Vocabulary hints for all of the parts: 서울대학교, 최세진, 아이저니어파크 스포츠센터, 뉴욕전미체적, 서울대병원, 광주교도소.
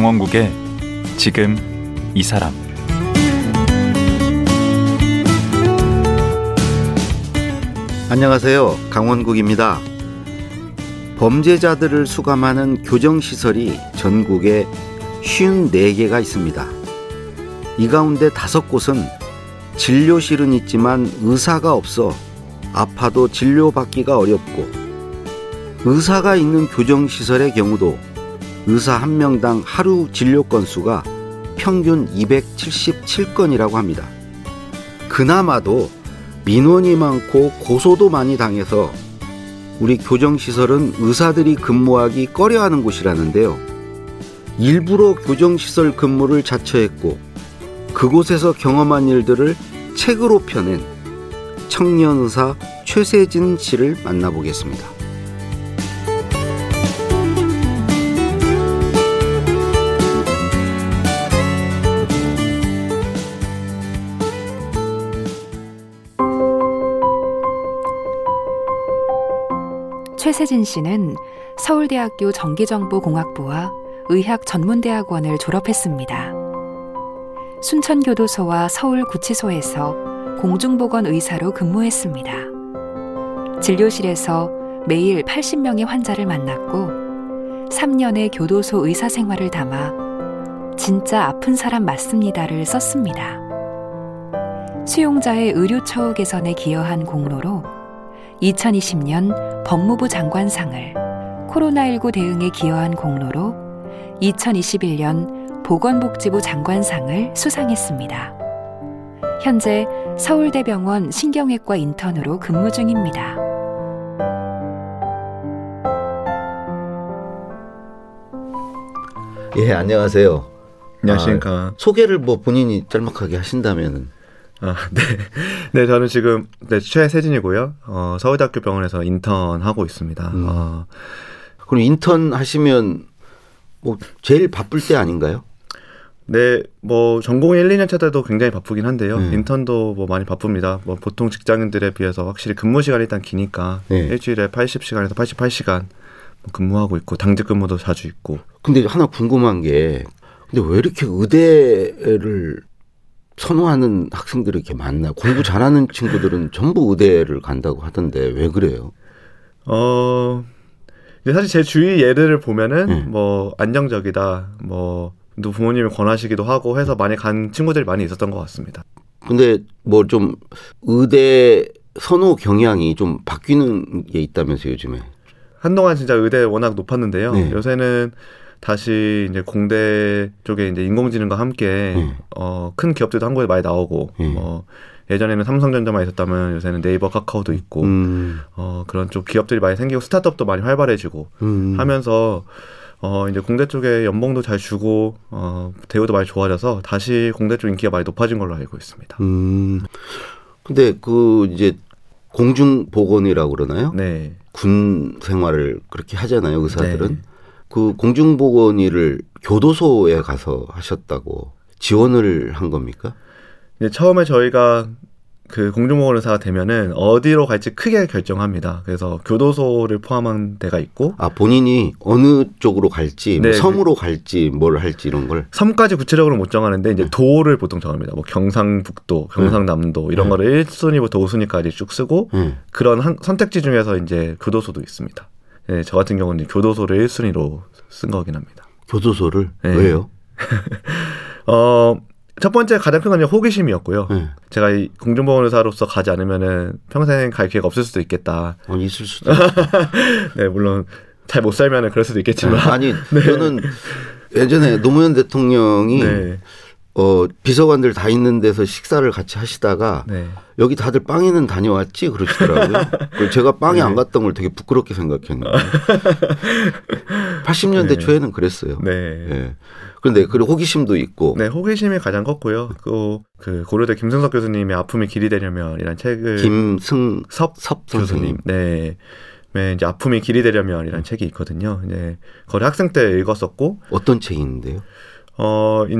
강원국의 지금 이 사람. 안녕하세요. 강원국입니다. 범죄자들을 수감하는 교정시설이 전국에 54개가 있습니다. 이 가운데 5곳은 진료실은 있지만 의사가 없어 아파도 진료받기가 어렵고, 의사가 있는 교정시설의 경우도 의사 1명당 하루 진료 건수가 평균 277건이라고 합니다. 그나마도 민원이 많고 고소도 많이 당해서 우리 교정시설은 의사들이 근무하기 꺼려하는 곳이라는데요. 일부러 교정시설 근무를 자처했고 그곳에서 경험한 일들을 책으로 펴낸 청년의사 최세진 씨를 만나보겠습니다. 최세진 씨는 서울대학교 전기정보공학부와 의학전문대학원을 졸업했습니다. 순천교도소와 서울구치소에서 공중보건의사로 근무했습니다. 진료실에서 매일 80명의 환자를 만났고 3년의 교도소 의사생활을 담아 진짜 아픈 사람 맞습니다를 썼습니다. 수용자의 의료 처우 개선에 기여한 공로로 2020년 법무부 장관상을, 코로나19 대응에 기여한 공로로 2021년 보건복지부 장관상을 수상했습니다. 현재 서울대병원 신경외과 인턴으로 근무 중입니다. 예, 안녕하세요. 안녕하십니까. 소개를 본인이 짤막하게 하신다면은. 네, 저는 지금 최세진이고요. 서울대학교 병원에서 인턴하고 있습니다. 그럼 인턴 하시면 제일 바쁠 때 아닌가요? 네, 전공 1, 2년 차 때도 굉장히 바쁘긴 한데요. 인턴도 많이 바쁩니다. 보통 직장인들에 비해서 확실히 근무 시간이 일단 기니까 일주일에 80시간에서 88시간 근무하고 있고, 당직 근무도 자주 있고. 근데 하나 궁금한 게, 근데 왜 이렇게 의대를 선호하는 학생들이 이렇게 많나? 공부 잘하는 친구들은 전부 의대를 간다고 하던데 왜 그래요? 사실 제 주위 예를 보면은 안정적이다, 또 부모님이 권하시기도 하고 해서 많이 간 친구들이 많이 있었던 것 같습니다. 근데 좀 의대 선호 경향이 좀 바뀌는 게 있다면서요, 요즘에? 한동안 진짜 의대 워낙 높았는데요. 네. 요새는 다시 이제 공대 쪽에 이제 인공지능과 함께 큰 기업들도 한국에 많이 나오고, 예전에는 삼성전자만 있었다면 요새는 네이버, 카카오도 있고, 그런 쪽 기업들이 많이 생기고 스타트업도 많이 활발해지고 하면서 이제 공대 쪽에 연봉도 잘 주고 대우도 많이 좋아져서 다시 공대 쪽 인기가 많이 높아진 걸로 알고 있습니다. 근데 이제 공중보건이라고 그러나요? 네. 군 생활을 그렇게 하잖아요, 의사들은. 네. 공중보건 일을 교도소에 가서 하셨다고. 지원을 한 겁니까? 처음에 저희가 공중보건 의사가 되면은 어디로 갈지 크게 결정합니다. 그래서 교도소를 포함한 데가 있고. 아, 본인이 어느 쪽으로 갈지, 네, 섬으로 갈지, 뭘 할지 이런 걸. 섬까지 구체적으로 못 정하는데 이제 도를 보통 정합니다. 경상북도, 경상남도 이런 거를 1순위부터 5순위까지 쭉 쓰고 그런 선택지 중에서 이제 교도소도 있습니다. 네, 저 같은 경우는 교도소를 1순위로 쓴 거긴 합니다. 교도소를? 네. 왜요? 첫 번째 가장 큰 건 호기심이었고요. 네. 제가 이 공중보건 의사로서 가지 않으면은 평생 갈 기회가 없을 수도 있겠다. 있을 수도 있겠다. 네, 물론 잘 못 살면은 그럴 수도 있겠지만. 네. 저는 예전에 노무현 대통령이 비서관들 다 있는 데서 식사를 같이 하시다가 여기 다들 빵에는 다녀왔지 그러시더라고요. 제가 빵에 안 갔던 걸 되게 부끄럽게 생각했는데 80년대 초에는 그랬어요. 그런데 그리고 호기심도 있고. 네, 호기심이 가장 컸고요. 그 고려대 김승석 교수님의 아픔이 길이 되려면이란 책을, 김승석 교수님. 이제 아픔이 길이 되려면이란 책이 있거든요. 거기 학생 때 읽었었고. 어떤 책인데요?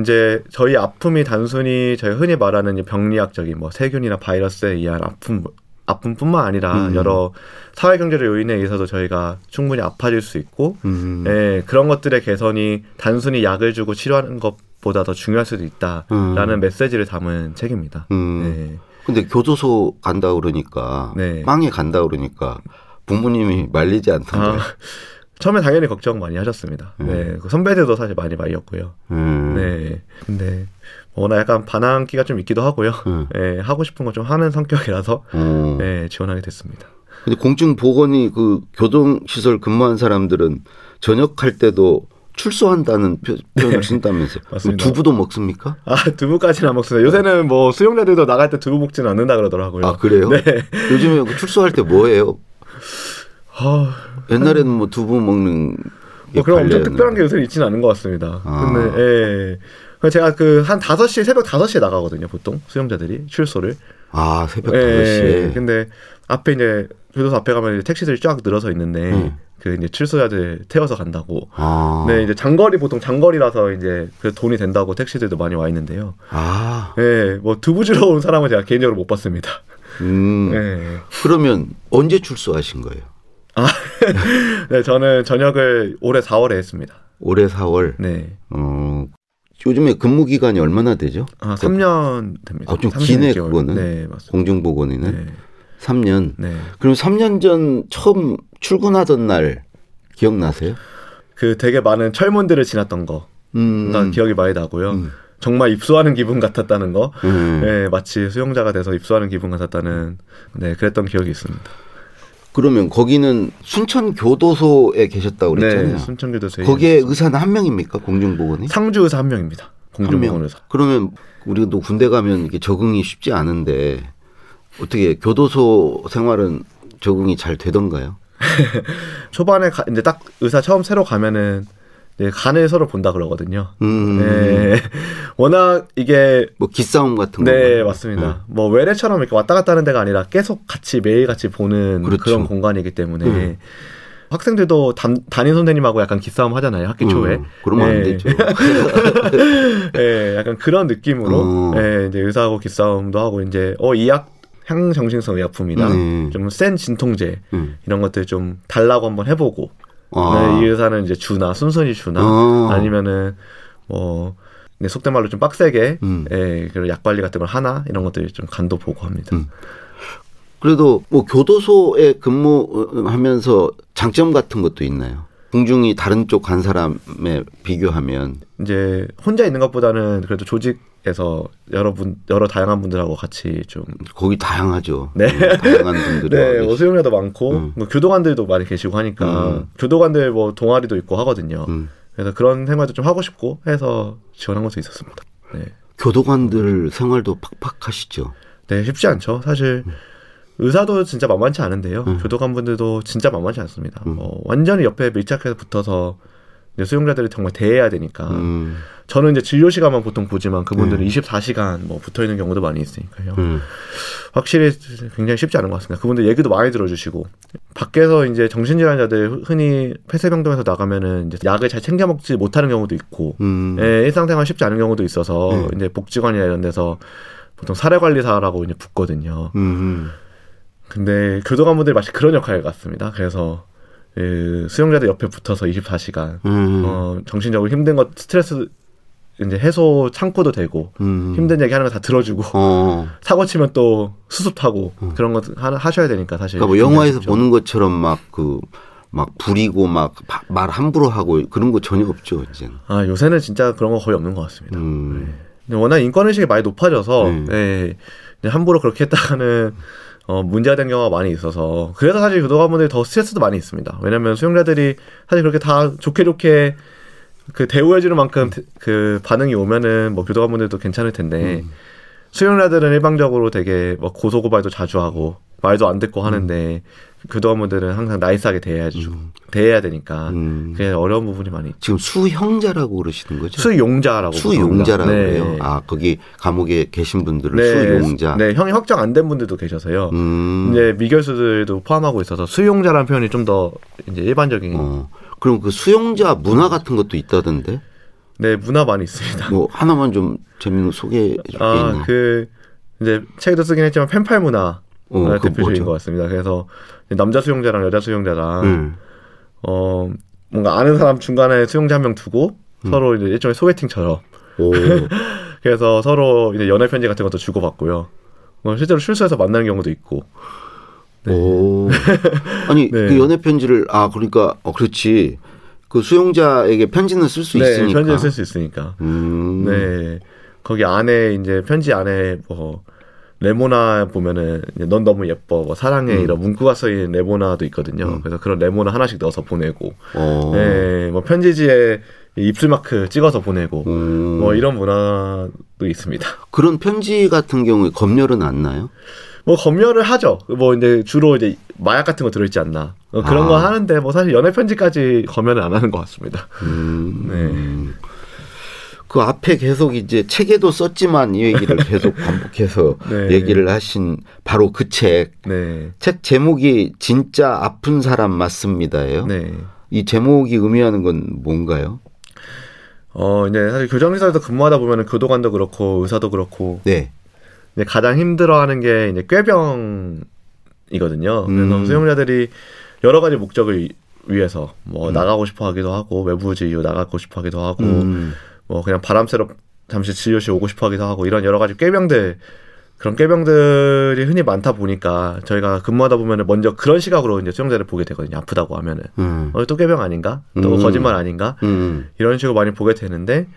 이제 저희 아픔이 단순히 저희 흔히 말하는 병리학적인 세균이나 바이러스에 의한 아픔 아픔뿐만 아니라 여러 사회경제적 요인에 의해서도 저희가 충분히 아파질 수 있고 예, 그런 것들의 개선이 단순히 약을 주고 치료하는 것보다 더 중요할 수도 있다라는 메시지를 담은 책입니다. 네. 근데 교도소 간다 그러니까 네. 빵에 간다 그러니까 부모님이 말리지 않던가요? 아, 처음에 당연히 걱정 많이 하셨습니다. 네, 그 선배들도 사실 많이 말렸고요. 네, 근데 워낙 약간 반항기가 좀 있기도 하고요. 네, 하고 싶은 거 좀 하는 성격이라서 네, 지원하게 됐습니다. 근데 공중보건이 그 교동시설 근무한 사람들은 전역할 때도 출소한다는 표현을 쓴다면서요. 맞습니다. 두부도 먹습니까? 아, 두부까지는 안 먹습니다. 요새는 뭐 수용자들도 나갈 때 두부 먹지는 않는다 그러더라고요. 아, 그래요? 네. 요즘에 그 출소할 때 뭐 해요? 아, 옛날에는 뭐 두부 먹는 뭐 그런 엄청 특별한 게 요새는 있지는 않은 것 같습니다. 아. 근데 예. 제가 그 한 5시, 새벽 5시에 나가거든요. 보통 수용자들이 출소를. 아, 새벽 5시에. 예. 근데 앞에 이제 교도소 앞에 가면 이제 택시들이 쫙 늘어서 있는데 그 이제 출소자들 태워서 간다고. 아. 네, 이제 장거리 보통 장거리라서 이제 그 돈이 된다고 택시들도 많이 와 있는데요. 아. 예, 네, 뭐 두부 주러 온 사람은 제가 개인적으로 못 봤습니다. 네. 그러면 언제 출소하신 거예요? 아, 네, 저는 전역을 올해 4월에 했습니다. 올해 4월. 네. 요즘에 근무 기간이 얼마나 되죠? 아, 3년 됩니다. 아, 좀 기네 그거는. 네, 맞습니다. 공중보건이네. 네. 3년. 네. 그럼 3년 전 처음 출근하던 날 기억나세요? 그 되게 많은 철문들을 지났던 거. 기억이 많이 나고요. 정말 입소하는 기분 같았다는 거. 네, 마치 수용자가 돼서 입소하는 기분 같았다는 네, 그랬던 기억이 있습니다. 그러면 거기는 순천교도소에 계셨다고 그랬잖아요. 네, 순천교도소에. 거기에 의사는 한 명입니까? 공중보건이? 상주 의사 한 명입니다. 공중보건 의사. 그러면 우리도 군대 가면 이렇게 적응이 쉽지 않은데 어떻게 교도소 생활은 적응이 잘 되던가요? 초반에 이제 딱 의사 처음 새로 가면은 이제 간을 서로 본다 그러거든요. 네. 워낙 이게 뭐 기싸움 같은 거. 네, 건가요? 맞습니다. 뭐 외래처럼 이렇게 왔다 갔다 하는 데가 아니라 계속 같이 매일 같이 보는 그렇죠. 그런 공간이기 때문에 학생들도 담임 선생님하고 약간 기싸움 하잖아요. 학기 초에. 그러면 안 되죠. 네, 약간 그런 느낌으로 네, 이제 의사하고 기싸움도 하고 이제 이 약 향정신성 의약품이나 좀 센 진통제 이런 것들 좀 달라고 한번 해보고 아. 네, 이 의사는 이제 주나 순순히 주나 아니면은 뭐 속된 말로 좀 빡세게 예, 그런 약 관리 같은 걸 하나 이런 것들 좀 간도 보고 합니다. 그래도 뭐 교도소에 근무하면서 장점 같은 것도 있나요? 공중이 다른 쪽 간 사람에 비교하면 이제 혼자 있는 것보다는 그래도 조직에서 여러 다양한 분들하고 같이 좀 거기 다양하죠. 네, 다양한 분들이. 네, 수용자도 많고 뭐 교도관들도 많이 계시고 하니까 교도관들 뭐 동아리도 있고 하거든요. 그래서 그런 생활도 좀 하고 싶고 해서 지원한 것도 있었습니다. 네. 교도관들 생활도 팍팍하시죠. 네, 쉽지 않죠. 사실. 의사도 진짜 만만치 않은데요. 교도관분들도 진짜 만만치 않습니다. 완전히 옆에 밀착해서 붙어서 이제 수용자들이 정말 대해야 되니까 저는 이제 진료 시간만 보통 보지만 그분들은 24시간 뭐 붙어 있는 경우도 많이 있으니까요. 확실히 굉장히 쉽지 않은 것 같습니다. 그분들 얘기도 많이 들어주시고 밖에서 이제 정신질환자들 흔히 폐쇄병동에서 나가면은 이제 약을 잘 챙겨 먹지 못하는 경우도 있고 예, 일상생활 쉽지 않은 경우도 있어서 이제 복지관이나 이런 데서 보통 사례관리사라고 이제 붙거든요. 근데 교도관분들이 마치 그런 역할 같습니다. 그래서 수용자들 옆에 붙어서 24시간 정신적으로 힘든 것 스트레스 이제 해소 창구도 되고 힘든 얘기하는 거 다 들어주고 사고 치면 또 수습하고 그런 거 하셔야 되니까 사실. 그러니까 뭐 영화에서 쉽죠. 보는 것처럼 막 부리고 막 말 함부로 하고 그런 거 전혀 없죠 이제. 아 요새는 진짜 그런 거 거의 없는 것 같습니다. 네. 워낙 인권 의식이 많이 높아져서 네. 네. 함부로 그렇게 했다가는 문제가 된 경우가 많이 있어서 그래서 사실 교도관분들이 더 스트레스도 많이 있습니다. 왜냐하면 수용자들이 사실 그렇게 다 좋게 그 대우해주는 만큼 그 반응이 오면은 뭐 교도관분들도 괜찮을 텐데 수용자들은 일방적으로 되게 막 고소고발도 자주 하고 말도 안 듣고 하는데 교도관분들은 항상 나이스하게 대해야 되니까 그게 어려운 부분이 많이 있죠. 지금 수형자라고 그러시는 거죠? 수용자라고. 수용자라고 해요. 네. 아 거기 감옥에 계신 분들을 네. 수용자. 네, 형이 확정 안 된 분들도 계셔서요. 이제 미결수들도 포함하고 있어서 수용자라는 표현이 좀 더 이제 일반적인. 그럼 그 수용자 문화 같은 것도 있다던데? 네, 문화 많이 있습니다. 뭐 하나만 좀 재미있는 소개해 줄게요. 아, 그 이제 책도 쓰긴 했지만 펜팔 문화. 대표적인 것 같습니다. 그래서 남자 수용자랑 여자 수용자랑 뭔가 아는 사람 중간에 수용자 한 명 두고 서로 이제 일종의 소개팅처럼. 오. 그래서 서로 이제 연애 편지 같은 것도 주고 받고요. 실제로 출소해서 만나는 경우도 있고. 네. 오. 아니 네. 그 연애 편지를 그러니까 그렇지. 그 수용자에게 편지는 쓸 수 있으니까. 네, 편지는 쓸 수 있으니까. 네. 거기 안에 이제 편지 안에 뭐 레모나 보면은 넌 너무 예뻐, 뭐 사랑해 이런 문구가 쓰인 레모나도 있거든요. 그래서 그런 레모나 하나씩 넣어서 보내고, 네, 뭐 편지지에 입술 마크 찍어서 보내고, 뭐 이런 문화도 있습니다. 그런 편지 같은 경우에 검열은 안 나요? 뭐 검열을 하죠. 뭐 이제 주로 이제 마약 같은 거 들어있지 않나 그런 거 하는데 뭐 사실 연애 편지까지 검열을 안 하는 것 같습니다. 네. 그 앞에 계속 이제 책에도 썼지만 이 얘기를 계속 반복해서 네. 얘기를 하신 바로 그 책. 네. 책 제목이 진짜 아픈 사람 맞습니다예요. 네. 이 제목이 의미하는 건 뭔가요? 이제 사실 교정시설에서 근무하다 보면은 교도관도 그렇고 의사도 그렇고. 네. 이제 가장 힘들어하는 게 이제 꾀병이거든요. 그래서 수용자들이 여러 가지 목적을 위해서 뭐 나가고 싶어 하기도 하고 외부지 이유 나가고 싶어 하기도 하고. 뭐 그냥 바람 쐬러 잠시 진료실 오고 싶어 하기도 하고 이런 여러 가지 꾀병들 그런 꾀병들이 흔히 많다 보니까 저희가 근무하다 보면은 먼저 그런 시각으로 이제 수용자를 보게 되거든요. 아프다고 하면은 또 꾀병 아닌가? 또 거짓말 아닌가? 이런 식으로 많이 보게 되는데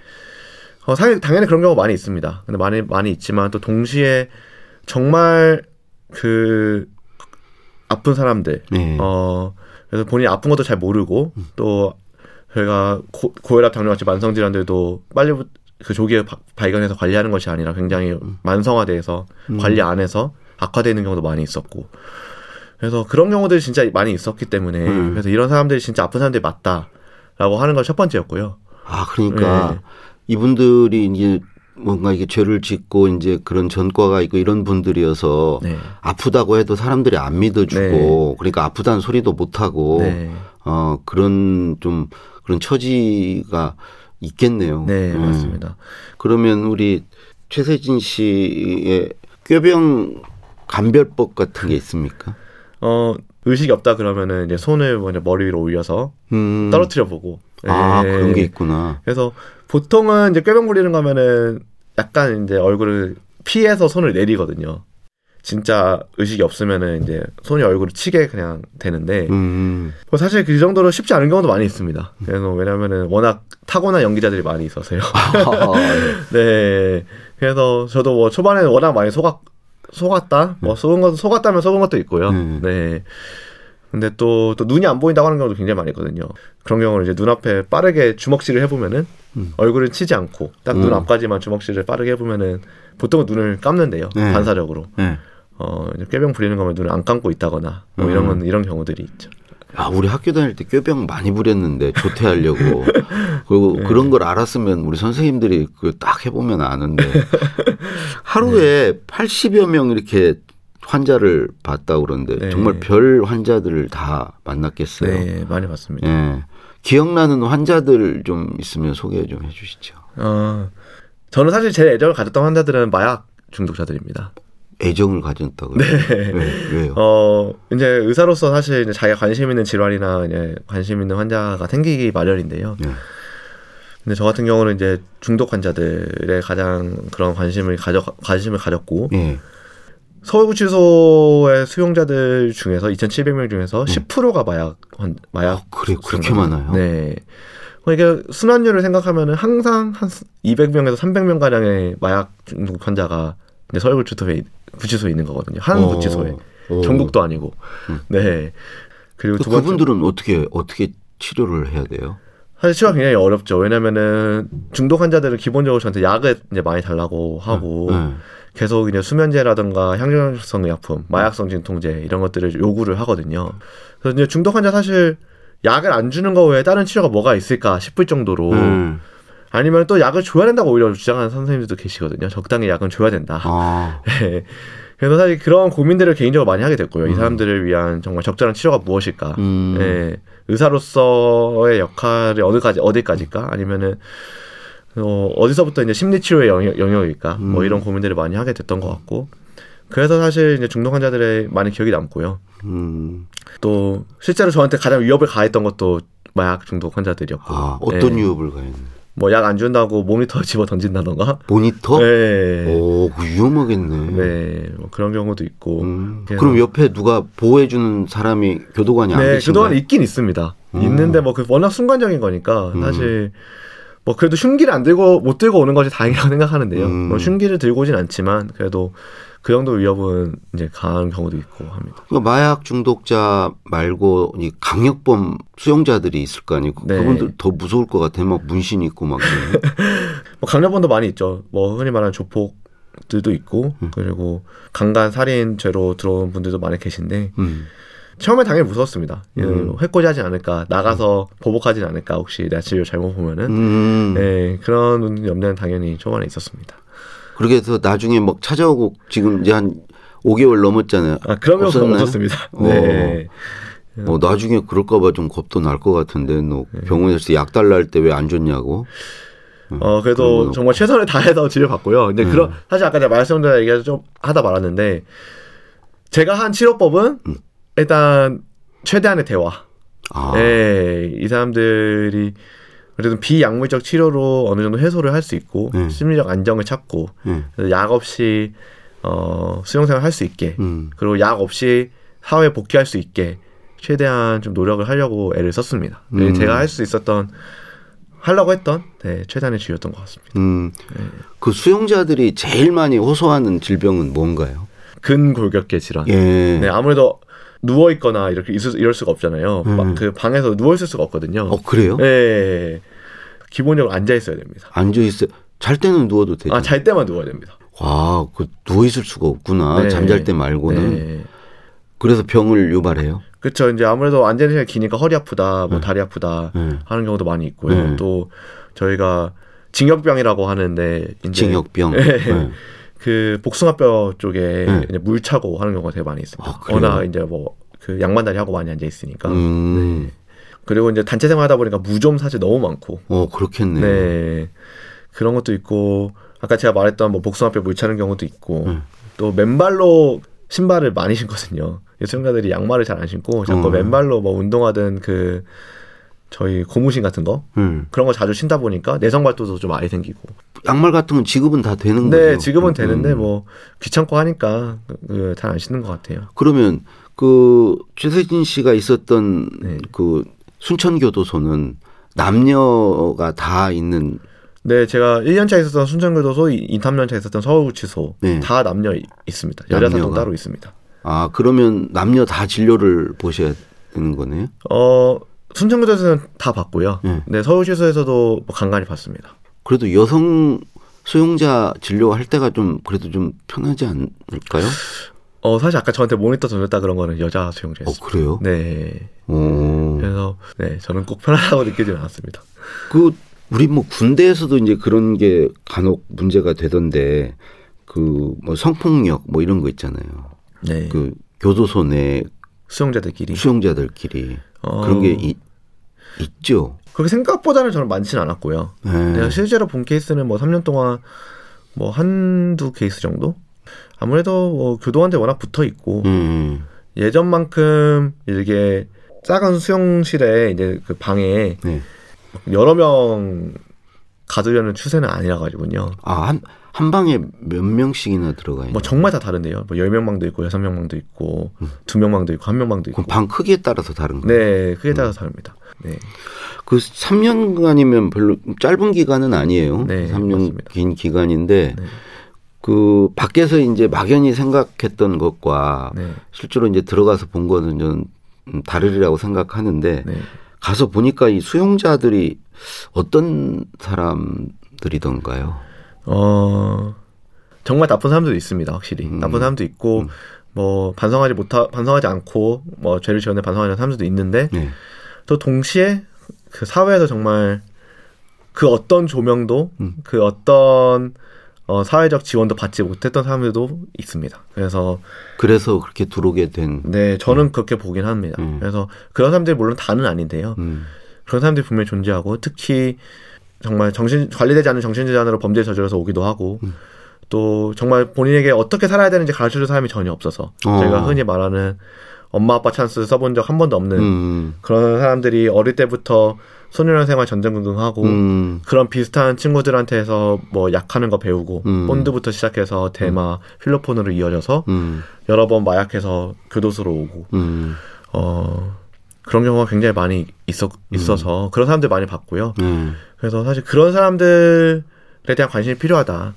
당연히 그런 경우가 많이 있습니다. 근데 많이 있지만 또 동시에 정말 그 아픈 사람들 그래서 본인이 아픈 것도 잘 모르고 또 저희가 고혈압, 당뇨 같이 만성 질환들도 빨리 그 조기에 발견해서 관리하는 것이 아니라 굉장히 만성화돼서 관리 안 해서 악화되는 경우도 많이 있었고, 그래서 그런 경우들이 진짜 많이 있었기 때문에 그래서 이런 사람들이 진짜 아픈 사람들이 맞다라고 하는 건 첫 번째였고요. 그러니까 네. 이분들이 이제 뭔가 이게 죄를 짓고 이제 그런 전과가 있고 이런 분들이어서 네. 아프다고 해도 사람들이 안 믿어주고 네. 그러니까 아프다는 소리도 못 하고 네. 그런 처지가 있겠네요. 네, 맞습니다. 그러면 우리 최세진 씨의 꾀병 감별법 같은 게 있습니까? 의식이 없다 그러면은 이제 손을 먼저 머리 위로 올려서 떨어뜨려 보고. 네. 그런 게 있구나. 그래서 보통은 이제 꾀병 부리는 거면은 약간 이제 얼굴을 피해서 손을 내리거든요. 진짜 의식이 없으면은 이제 손이 얼굴을 치게 그냥 되는데 뭐 사실 그 정도로 쉽지 않은 경우도 많이 있습니다. 그래서 왜냐면은 워낙 타고난 연기자들이 많이 있어서요. 네. 그래서 저도 뭐 초반에는 워낙 많이 속았다. 뭐 속았다면 속은 것도 있고요. 네. 근데 또 눈이 안 보인다고 하는 경우도 굉장히 많이 있거든요. 그런 경우는 이제 눈앞에 빠르게 주먹질을 해보면은 얼굴을 치지 않고 딱 눈 앞까지만 주먹질을 빠르게 해보면은 보통은 눈을 감는데요. 네. 반사적으로. 네. 꾀병 부리는 거면 눈을 안 감고 있다거나 뭐 이런 경우들이 있죠. 우리 학교 다닐 때 꾀병 많이 부렸는데 조퇴하려고. 그리고 네. 그런 걸 알았으면 우리 선생님들이 그 딱 해보면 아는데 하루에 네. 80여 명 이렇게 환자를 봤다 그러는데 네. 정말 별 환자들을 다 만났겠어요. 네, 많이 봤습니다. 네. 기억나는 환자들 좀 있으면 소개 좀 해주시죠. 저는 사실 제 애정을 가졌던 환자들은 마약 중독자들입니다. 애정을 가졌다고요? 네. 왜요? 이제 의사로서 사실 이제 자기가 관심 있는 질환이나 이제 관심 있는 환자가 생기기 마련인데요. 네. 근데 저 같은 경우는 이제 중독 환자들의 가장 그런 관심을 가졌고 네. 서울구치소의 수용자들 중에서 2,700명 중에서 10%가 마약. 그래 그렇게 많아요? 네. 그러니까 순환율을 생각하면은 항상 한 200명에서 300명 가량의 마약 중독 환자가 이제 서울구치소에 있는 거거든요. 한 구치소에 전국도 아니고. 네. 그리고 두 번째 그분들은 어떻게 치료를 해야 돼요? 사실 치료가 굉장히 어렵죠. 왜냐면은 중독 환자들은 기본적으로 저한테 약을 이제 많이 달라고 하고. 계속 이제 수면제라든가 향정성 의약품, 마약성 진통제 이런 것들을 요구를 하거든요. 그래서 이제 중독 환자 사실 약을 안 주는 거 외에 다른 치료가 뭐가 있을까 싶을 정도로 아니면 또 약을 줘야 된다고 오히려 주장하는 선생님들도 계시거든요. 적당히 약은 줘야 된다. 네. 그래서 사실 그런 고민들을 개인적으로 많이 하게 됐고요. 이 사람들을 위한 정말 적절한 치료가 무엇일까. 네. 의사로서의 역할이 어디까지일까 아니면은 어디서부터 이제 심리치료의 영역일까? 뭐 이런 고민들을 많이 하게 됐던 것 같고, 그래서 사실 이제 중독 환자들의 많이 기억이 남고요. 또 실제로 저한테 가장 위협을 가했던 것도 마약 중독 환자들이었고. 아, 어떤 위협을 가했나요? 뭐 약 안 준다고 모니터 집어 던진다던가. 모니터? 네. 오, 위험하겠네. 네, 뭐 그런 경우도 있고. 그럼 옆에 누가 보호해주는 사람이 교도관이 안 계신가요? 네, 교도관이 있긴 있습니다. 있는데 뭐 그 워낙 순간적인 거니까 사실 뭐 그래도 흉기를 못 들고 오는 것이 다행이라고 생각하는데요. 뭐 흉기를 들고 오진 않지만 그래도 그 정도 위협은 이제 강한 경우도 있고 합니다. 그러니까 마약 중독자 말고 이 강력범 수용자들이 있을 거 아니에요. 네. 그분들 더 무서울 것 같아요. 막 문신 있고 막. 뭐 강력범도 많이 있죠. 뭐 흔히 말하는 조폭들도 있고 그리고 강간 살인죄로 들어온 분들도 많이 계신데 처음에 당연히 무서웠습니다. 해코지하지 않을까, 나가서 보복하진 않을까, 혹시 내 진료 잘못 보면은 네, 그런 염려는 당연히 초반에 있었습니다. 그렇게 해서 나중에 막 찾아오고 지금 이제 한 5개월 넘었잖아요. 아, 그러면 없었습니다. 네. 뭐 나중에 그럴까봐 좀 겁도 날 것 같은데, 너 병원에서 약 달라 할 때 왜 안 줬냐고. 그래도 정말 최선을 다해서 치료 받고요. 근데 사실 아까 제가 말씀드린 얘기를 좀 하다 말았는데, 제가 한 치료법은 일단 최대한의 대화. 아. 네, 이 사람들이 그래도 비약물적 치료로 어느 정도 해소를 할 수 있고 심리적 안정을 찾고 약 없이 수용생활 할 수 있게 그리고 약 없이 사회에 복귀할 수 있게 최대한 좀 노력을 하려고 애를 썼습니다. 제가 할 수 있었던 하려고 했던 최대한의 치료였던 것 같습니다. 네. 그 수용자들이 제일 많이 호소하는 질병은 뭔가요? 근골격계 질환. 예. 네, 아무래도 누워 있거나 이렇게 이럴 수가 없잖아요. 막 그 방에서 누워 있을 수가 없거든요. 그래요? 네, 기본적으로 앉아 있어야 됩니다. 앉아 있어. 잘 때는 누워도 되죠. 아, 잘 때만 누워야 됩니다. 와, 그 누워 있을 수가 없구나. 네. 잠잘 때 말고는. 네. 그래서 병을 유발해요. 그렇죠. 이제 아무래도 앉아 있는 시간이 기니까 허리 아프다, 뭐 다리 아프다 하는 경우도 많이 있고요. 또 저희가 징역병이라고 하는데 이제 징역병. 네. 그 복숭아뼈 쪽에 이제 물 차고 하는 경우가 되게 많이 있습니다. 워낙 이제 뭐 그 양반다리 하고 많이 앉아 있으니까. 네. 그리고 이제 단체 생활하다 보니까 무좀 사실 너무 많고. 그렇겠네. 네. 그런 것도 있고 아까 제가 말했던 뭐 복숭아뼈 물 차는 경우도 있고 또 맨발로 신발을 많이 신거든요. 수용자들이 양말을 잘 안 신고 자꾸 맨발로 뭐 운동하던 그 저희 고무신 같은 거 그런 거 자주 신다 보니까 내성 발도도 좀 많이 생기고. 양말 같은 건 지급은 다 되는 거죠? 네, 지급은 되는데 뭐 귀찮고 하니까 잘 안 신는 것 같아요. 그러면 그 최세진 씨가 있었던 그 순천교도소는 남녀가 다 있는? 네, 제가 1년차 있었던 순천교도소, 2-3년차 있었던 서울구치소 다 남녀 있습니다. 여자사도 따로 있습니다. 아, 그러면 남녀 다 진료를 보셔야 되는 거네요? 순천교도소는 다 봤고요. 네, 서울시소에서도 간간히 봤습니다. 그래도 여성 수용자 진료할 때가 좀 그래도 좀 편하지 않을까요? 사실 아까 저한테 모니터 던졌다 그런 거는 여자 수용자였어요. 그래요? 네. 그래서 네, 저는 꼭 편하다고 느끼지는 않았습니다. 그 우리 뭐 군대에서도 이제 그런 게 간혹 문제가 되던데 그 뭐 성폭력 뭐 이런 거 있잖아요. 네. 그 교도소 내 수용자들끼리 그런 게 있죠. 그렇게 생각보다는 저는 많지는 않았고요. 내가 실제로 본 케이스는 뭐 3년 동안 뭐 한두 케이스 정도? 아무래도 뭐 교도관들 워낙 붙어 있고 예전만큼 이렇게 작은 수용실에 이제 그 방에 여러 명 가두려는 추세는 아니라 가지고요. 아, 한 방에 몇 명씩이나 들어가 있나요? 뭐 정말 다 다른데요. 뭐 10명 방도 있고 6명 방도 있고 2명 방도 있고 1명 방도 있고. 그럼 방 크기에 따라서 다른 거예요? 네, 크기에 따라서 다릅니다. 네. 그 3년간이면 별로 짧은 기간은 아니에요. 네, 3년 맞습니다. 긴 기간인데 그 밖에서 이제 막연히 생각했던 것과 실제로 이제 들어가서 본 거는 저는 다르리라고 생각하는데 가서 보니까 이 수용자들이 어떤 사람들이던가요? 정말 나쁜 사람들도 있습니다. 확실히 나쁜 사람도 있고 뭐 반성하지 않고 뭐 죄를 지었는데 반성하지 않는 사람들도 있는데 또 동시에 그 사회에서 정말 그 어떤 조명도 그 어떤 사회적 지원도 받지 못했던 사람들도 있습니다. 그래서 그렇게 들어오게 된. 네, 저는 그렇게 보긴 합니다. 그래서 그런 사람들이 물론 다는 아닌데요. 그런 사람들이 분명히 존재하고 특히 정말 정신 관리되지 않은 정신질환으로 범죄를 저질러서 오기도 하고 또 정말 본인에게 어떻게 살아야 되는지 가르쳐줄 사람이 전혀 없어서 제가 흔히 말하는 엄마 아빠 찬스 써본 적 한 번도 없는 그런 사람들이 어릴 때부터 소년원 생활 전전긍긍하고 그런 비슷한 친구들한테서 뭐 약하는 거 배우고 본드부터 시작해서 대마, 필로폰으로 이어져서 여러 번 마약해서 교도소로 오고 그런 경우가 굉장히 많이 있어서 그런 사람들 많이 봤고요. 그래서 사실 그런 사람들에 대한 관심이 필요하다.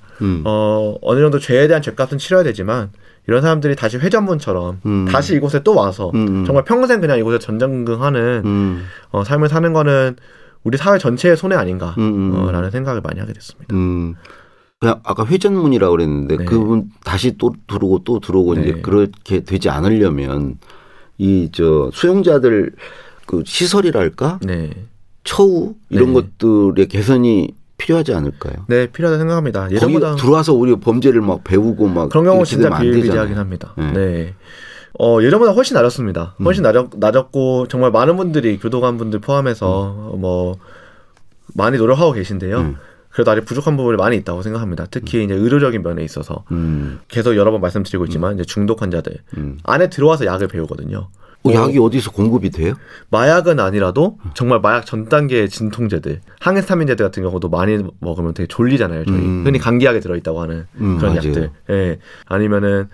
어느 정도 죄에 대한 죄값은 치러야 되지만 이런 사람들이 다시 회전문처럼 다시 이곳에 또 와서 정말 평생 그냥 이곳에 전전긍긍하는 삶을 사는 거는 우리 사회 전체의 손해 아닌가라는 생각을 많이 하게 됐습니다. 그냥 아까 회전문이라고 그랬는데 네. 그분 다시 또 들어오고 네. 이제 그렇게 되지 않으려면 이 저 수용자들 그 시설이랄까 네. 처우 이런 네. 것들의 개선이 필요하지 않을까요? 네, 필요하다 생각합니다. 예전보다 들어와서 우리 범죄를 막 배우고 막 그런 경우 진짜 비일비재하긴 합니다. 네. 네, 예전보다 훨씬 낮았습니다. 훨씬 낮았고 정말 많은 분들이 교도관분들 포함해서 뭐 많이 노력하고 계신데요. 그래도 아직 부족한 부분이 많이 있다고 생각합니다. 특히 이제 의료적인 면에 있어서 계속 여러 번 말씀드리고 있지만 이제 중독 환자들 안에 들어와서 약을 배우거든요. 약이 어디서 공급이 돼요? 마약은 아니라도 정말 마약 전 단계의 진통제들, 항히스타민제들 같은 경우도 많이 먹으면 되게 졸리잖아요. 저희 흔히 감기약에 들어있다고 하는 그런 맞아요. 약들. 예. 아니면은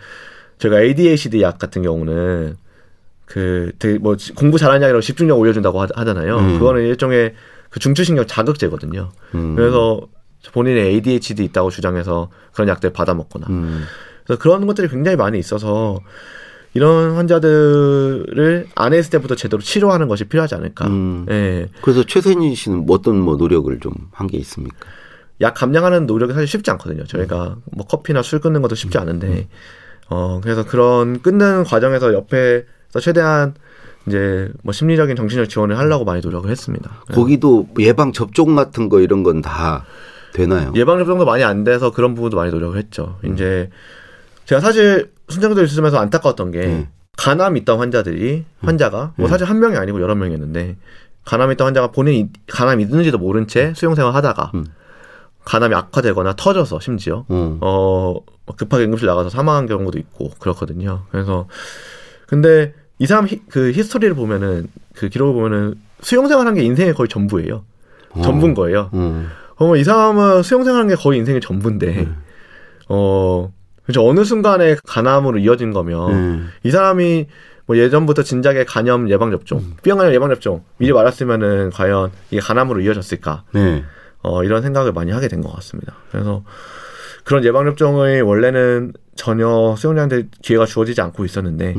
제가 ADHD 약 같은 경우는 그 되게 뭐 공부 잘하는 약이라고 집중력 올려준다고 하잖아요. 그거는 일종의 그 중추신경 자극제거든요. 그래서 본인의 ADHD 있다고 주장해서 그런 약들 받아 먹거나 그래서 그런 것들이 굉장히 많이 있어서. 이런 환자들을 안에 있을 때부터 제대로 치료하는 것이 필요하지 않을까. 예. 그래서 최세진 씨는 어떤 뭐 노력을 좀 한 게 있습니까? 약 감량하는 노력이 사실 쉽지 않거든요. 저희가 뭐 커피나 술 끊는 것도 쉽지 않은데, 그래서 그런 끊는 과정에서 옆에서 최대한 이제 뭐 심리적인 정신적 지원을 하려고 많이 노력을 했습니다. 거기도 예방 접종 같은 거 이런 건 다 되나요? 예방 접종도 많이 안 돼서 그런 부분도 많이 노력을 했죠. 이제 제가 사실 순장교도에 있으면서 안타까웠던 게 간암이 있던 환자가 뭐 사실 한 명이 아니고 여러 명이었는데 간암이 있던 환자가 본인이 간암이 있는지도 모른 채 수용생활 하다가 간암이 악화되거나 터져서 심지어 급하게 응급실 나가서 사망한 경우도 있고 그렇거든요. 그래서 근데 이 사람 그 히스토리를 보면은 그 기록을 보면은 수용생활 한 게 인생의 거의 전부예요. 전부인 거예요. 이 사람은 수용생활 한 게 거의 인생의 전부인데 그렇죠. 어느 순간에 간암으로 이어진 거면 이 사람이 뭐 예전부터 진작에 간염 예방 접종, B형 간염 예방 접종 미리 말았으면은 과연 이게 간암으로 이어졌을까? 이런 생각을 많이 하게 된 것 같습니다. 그래서 그런 예방 접종의 원래는 전혀 수용자한테 기회가 주어지지 않고 있었는데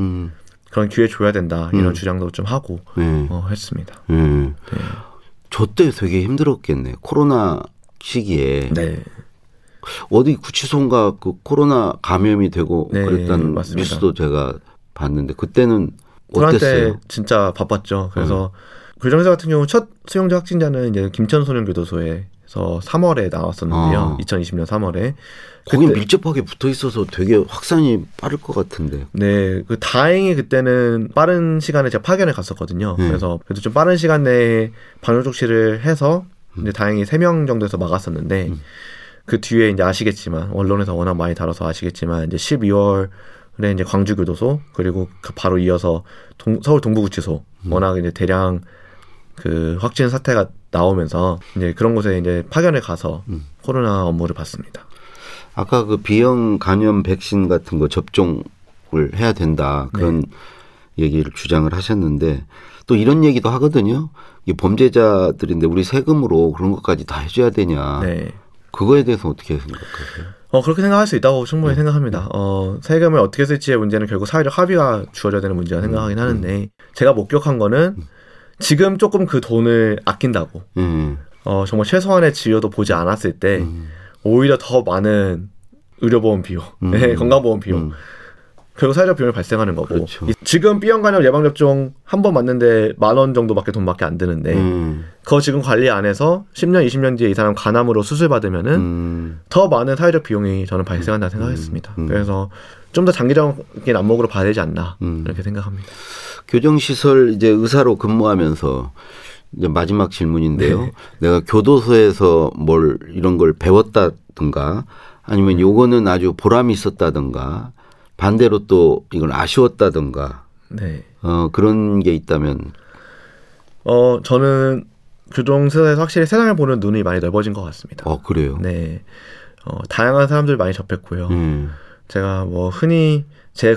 그런 기회 줘야 된다 이런 주장도 좀 하고 했습니다. 네. 저 때 되게 힘들었겠네. 코로나 시기에. 네. 어디 구치소인가 그 코로나 감염이 되고 네, 그랬다는 맞습니다. 뉴스도 제가 봤는데 그때는 어땠어요? 코로나 때 진짜 바빴죠. 그래서 교정사 같은 경우 첫 수용자 확진자는 이제 김천 소년교도소에서 3월에 나왔었는데요. 2020년 3월에 거긴 밀접하게 붙어 있어서 되게 확산이 빠를 것 같은데. 네, 그 다행히 그때는 빠른 시간에 제가 파견을 갔었거든요. 그래서 그래도 좀 빠른 시간 내에 방역 조치를 해서 이제 다행히 3명 정도에서 막았었는데. 그 뒤에 이제 아시겠지만, 언론에서 워낙 많이 다뤄서 아시겠지만, 이제 12월에 이제 광주교도소, 그리고 그 바로 이어서 서울동부구치소, 워낙 이제 대량 그 확진 사태가 나오면서, 이제 그런 곳에 이제 파견을 가서 코로나 업무를 봤습니다. 아까 그 B형 간염 백신 같은 거 접종을 해야 된다. 그런 얘기를 주장을 하셨는데, 또 이런 얘기도 하거든요. 이게 범죄자들인데 우리 세금으로 그런 것까지 다 해줘야 되냐. 네. 그거에 대해서 어떻게 생각하세요? 그렇게 생각할 수 있다고 충분히 생각합니다. 세금을 어떻게 쓸지의 문제는 결국 사회적 합의가 주어져야 되는 문제라 생각하긴 하는데 제가 목격한 거는 지금 조금 그 돈을 아낀다고 정말 최소한의 진료도 보지 않았을 때 오히려 더 많은 의료보험 비용, 건강보험 비용 결국 사회적 비용이 발생하는 거고 그렇죠. 지금 B형 간염 예방접종 한 번 맞는데 10,000원 정도밖에 돈밖에 안 드는데 그거 지금 관리 안 해서 10년, 20년 뒤에 이 사람 간암으로 수술받으면은 더 많은 사회적 비용이 저는 발생한다 생각했습니다. 그래서 좀 더 장기적인 안목으로 봐야 되지 않나 이렇게 생각합니다. 교정시설 이제 의사로 근무하면서 이제 마지막 질문인데요. 네. 내가 교도소에서 뭘 이런 걸 배웠다든가 아니면 요거는 아주 보람이 있었다든가 반대로 또 이건 아쉬웠다든가 네. 그런 게 있다면 저는 교정서에서 확실히 세상을 보는 눈이 많이 넓어진 것 같습니다. 그래요? 네. 다양한 사람들 많이 접했고요. 제가 뭐 흔히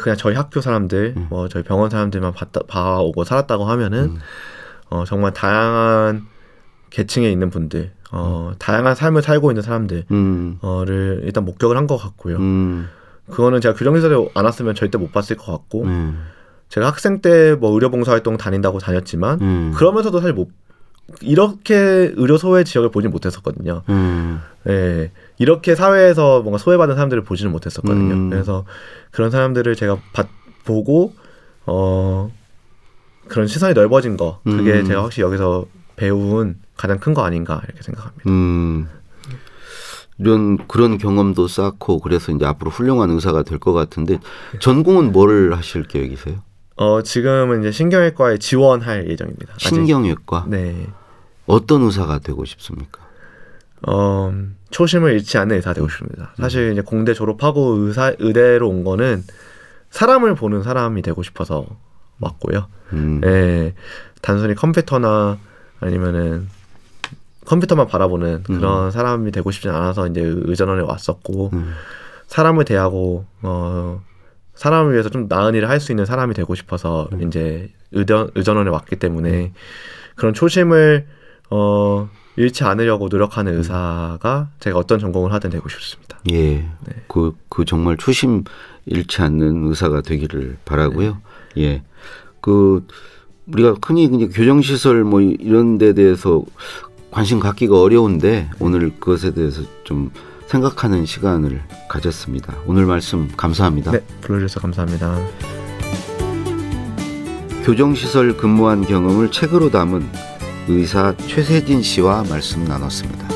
그냥 저희 학교 사람들, 뭐 저희 병원 사람들만 봐오고 살았다고 하면은 정말 다양한 계층에 있는 분들, 다양한 삶을 살고 있는 사람들을 일단 목격을 한 것 같고요. 그거는 제가 교정시설에 안 왔으면 절대 못 봤을 것 같고, 제가 학생 때 뭐 의료봉사활동 다닌다고 다녔지만 그러면서도 사실 이렇게 의료소외 지역을 보지 못했었거든요. 네, 이렇게 사회에서 뭔가 소외받은 사람들을 보지는 못했었거든요. 그래서 그런 사람들을 제가 보고 그런 시선이 넓어진 거 그게 제가 확실히 여기서 배운 가장 큰 거 아닌가 이렇게 생각합니다. 그런 경험도 쌓고 그래서 이제 앞으로 훌륭한 의사가 될 것 같은데 전공은 뭘 하실 계획이세요? 지금은 이제 신경외과에 지원할 예정입니다. 신경외과? 아직. 네. 어떤 의사가 되고 싶습니까? 초심을 잃지 않는 의사 되고 싶습니다. 사실 이제 공대 졸업하고 의대로 온 거는 사람을 보는 사람이 되고 싶어서 왔고요. 네. 단순히 컴퓨터나 아니면은 컴퓨터만 바라보는 그런 사람이 되고 싶지 않아서 이제 의전원에 왔었고, 사람을 대하고, 사람을 위해서 좀 나은 일을 할 수 있는 사람이 되고 싶어서 이제 의전원에 왔기 때문에 그런 초심을 잃지 않으려고 노력하는 의사가 제가 어떤 전공을 하든 되고 싶습니다. 예, 네. 그 정말 초심 잃지 않는 의사가 되기를 바라고요. 네. 예, 우리가 흔히 교정시설 뭐 이런 데 대해서 관심 갖기가 어려운데 오늘 그것에 대해서 좀 생각하는 시간을 가졌습니다. 오늘 말씀 감사합니다. 네, 불러주셔서 감사합니다. 교정시설 근무한 경험을 책으로 담은 의사 최세진 씨와 말씀 나눴습니다.